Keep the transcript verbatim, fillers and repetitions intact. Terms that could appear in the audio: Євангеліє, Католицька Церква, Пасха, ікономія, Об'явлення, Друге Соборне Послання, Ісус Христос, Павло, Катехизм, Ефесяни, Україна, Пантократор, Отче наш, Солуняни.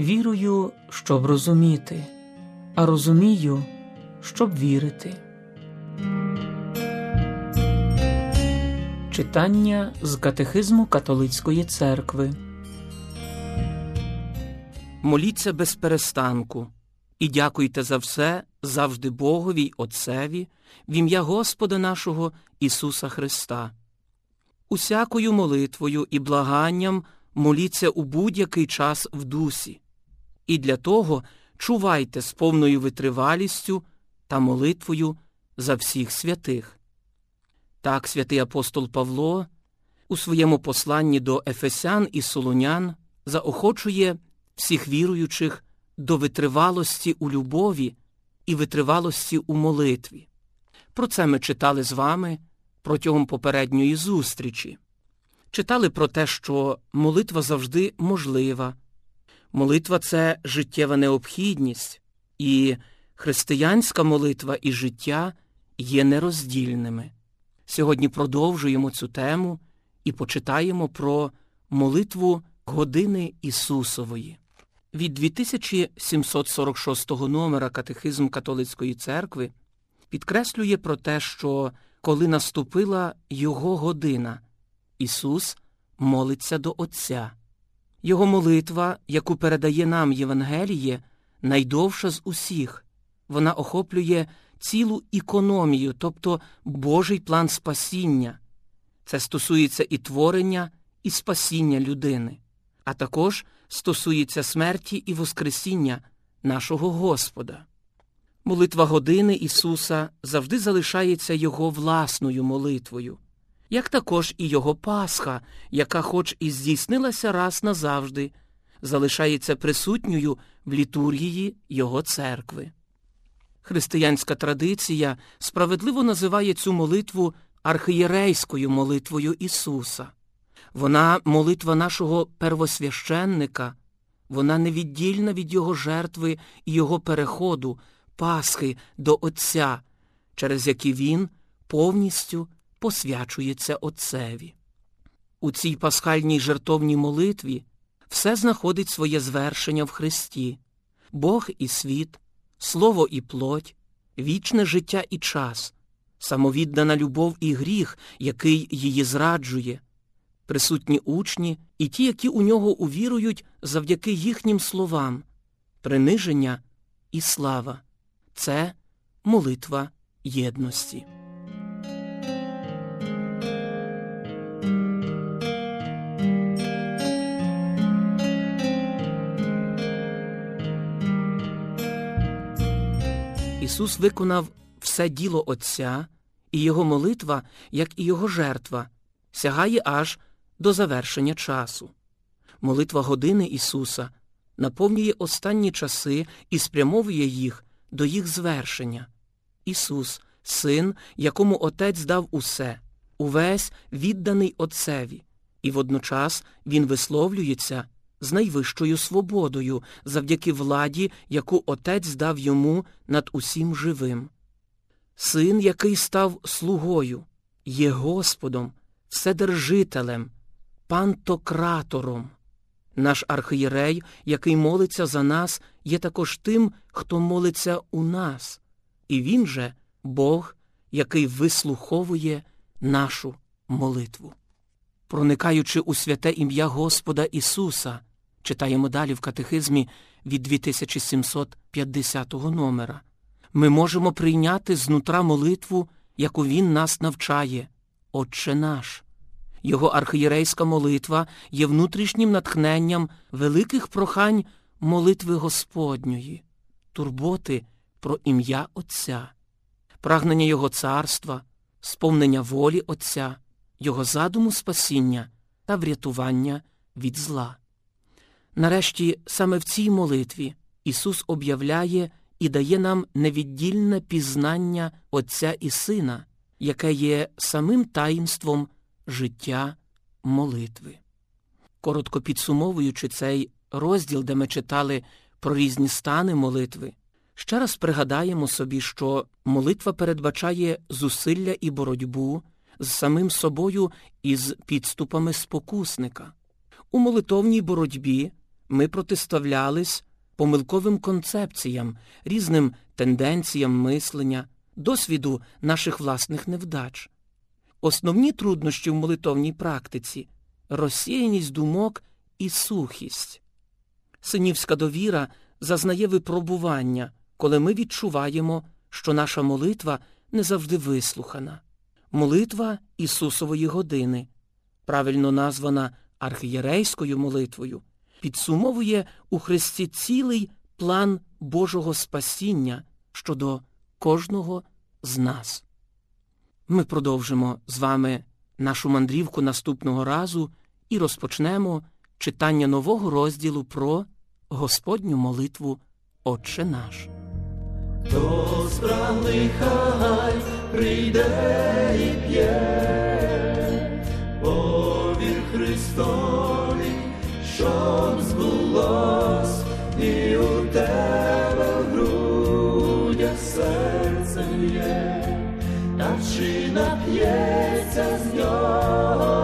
Вірую, щоб розуміти, а розумію, щоб вірити. Читання з Катехизму Католицької Церкви. Моліться без перестанку і дякуйте за все завжди Богові й Отцеві в ім'я Господа нашого Ісуса Христа. Усякою молитвою і благанням моліться у будь-який час в дусі. І для того чувайте з повною витривалістю та молитвою за всіх святих. Так святий апостол Павло у своєму посланні до Ефесян і Солунян заохочує всіх віруючих до витривалості у любові і витривалості у молитві. Про це ми читали з вами протягом попередньої зустрічі. Читали про те, що молитва завжди можлива. Молитва – це життєва необхідність, і християнська молитва і життя є нероздільними. Сьогодні продовжуємо цю тему і почитаємо про молитву години Ісусової. Від дві тисячі сімсот сорок шостого номера Катехизм Католицької Церкви підкреслює про те, що коли наступила Його година, Ісус молиться до Отця. Його молитва, яку передає нам Євангеліє, найдовша з усіх. Вона охоплює цілу ікономію, тобто Божий план спасіння. Це стосується і творення, і спасіння людини, а також стосується смерті і воскресіння нашого Господа. Молитва години Ісуса завжди залишається Його власною молитвою, як також і Його Пасха, яка хоч і здійснилася раз назавжди, залишається присутньою в літургії Його церкви. Християнська традиція справедливо називає цю молитву архієрейською молитвою Ісуса. Вона – молитва нашого первосвященника, вона невіддільна від Його жертви і Його переходу, Пасхи, до Отця, через які Він повністю посвячується Отцеві. У цій пасхальній жертовній молитві все знаходить своє звершення в Христі. Бог і світ, слово і плоть, вічне життя і час, самовіддана любов і гріх, який її зраджує, присутні учні і ті, які у нього увірують завдяки їхнім словам, приниження і слава. Це молитва єдності. Ісус виконав все діло Отця, і Його молитва, як і Його жертва, сягає аж до завершення часу. Молитва години Ісуса наповнює останні часи і спрямовує їх до їх звершення. Ісус – Син, якому Отець дав усе, увесь відданий Отцеві, і водночас Він висловлюється з найвищою свободою завдяки владі, яку Отець дав йому над усім живим. Син, який став слугою, є Господом, Вседержителем, Пантократором. Наш архієрей, який молиться за нас, є також тим, хто молиться у нас. І він же – Бог, який вислуховує нашу молитву. Проникаючи у святе ім'я Господа Ісуса, читаємо далі в Катехизмі від дві тисячі сімсот п'ятдесятого номера, ми можемо прийняти знутра молитву, яку Він нас навчає – «Отче наш». Його архієрейська молитва є внутрішнім натхненням великих прохань молитви Господньої, турботи про ім'я Отця, прагнення Його царства, сповнення волі Отця, Його задуму спасіння та врятування від зла. Нарешті, саме в цій молитві Ісус об'являє і дає нам невіддільне пізнання Отця і Сина, яке є самим таїнством життя молитви. Коротко підсумовуючи цей розділ, де ми читали про різні стани молитви, ще раз пригадаємо собі, що молитва передбачає зусилля і боротьбу з самим собою і з підступами спокусника. У молитовній боротьбі ми протиставлялись помилковим концепціям, різним тенденціям мислення, досвіду наших власних невдач. Основні труднощі в молитовній практиці – розсіяність думок і сухість. Синівська довіра зазнає випробування, коли ми відчуваємо, що наша молитва не завжди вислухана. Молитва Ісусової години, правильно названа архієрейською молитвою, підсумовує у Христі цілий план Божого спасіння щодо кожного з нас. Ми продовжимо з вами нашу мандрівку наступного разу і розпочнемо читання нового розділу про Господню молитву «Отче наш». То справний хай прийде і п'є, повір Христові, щоб збулось і у тебе в грудях серцем є, та чи нап'ється з нього.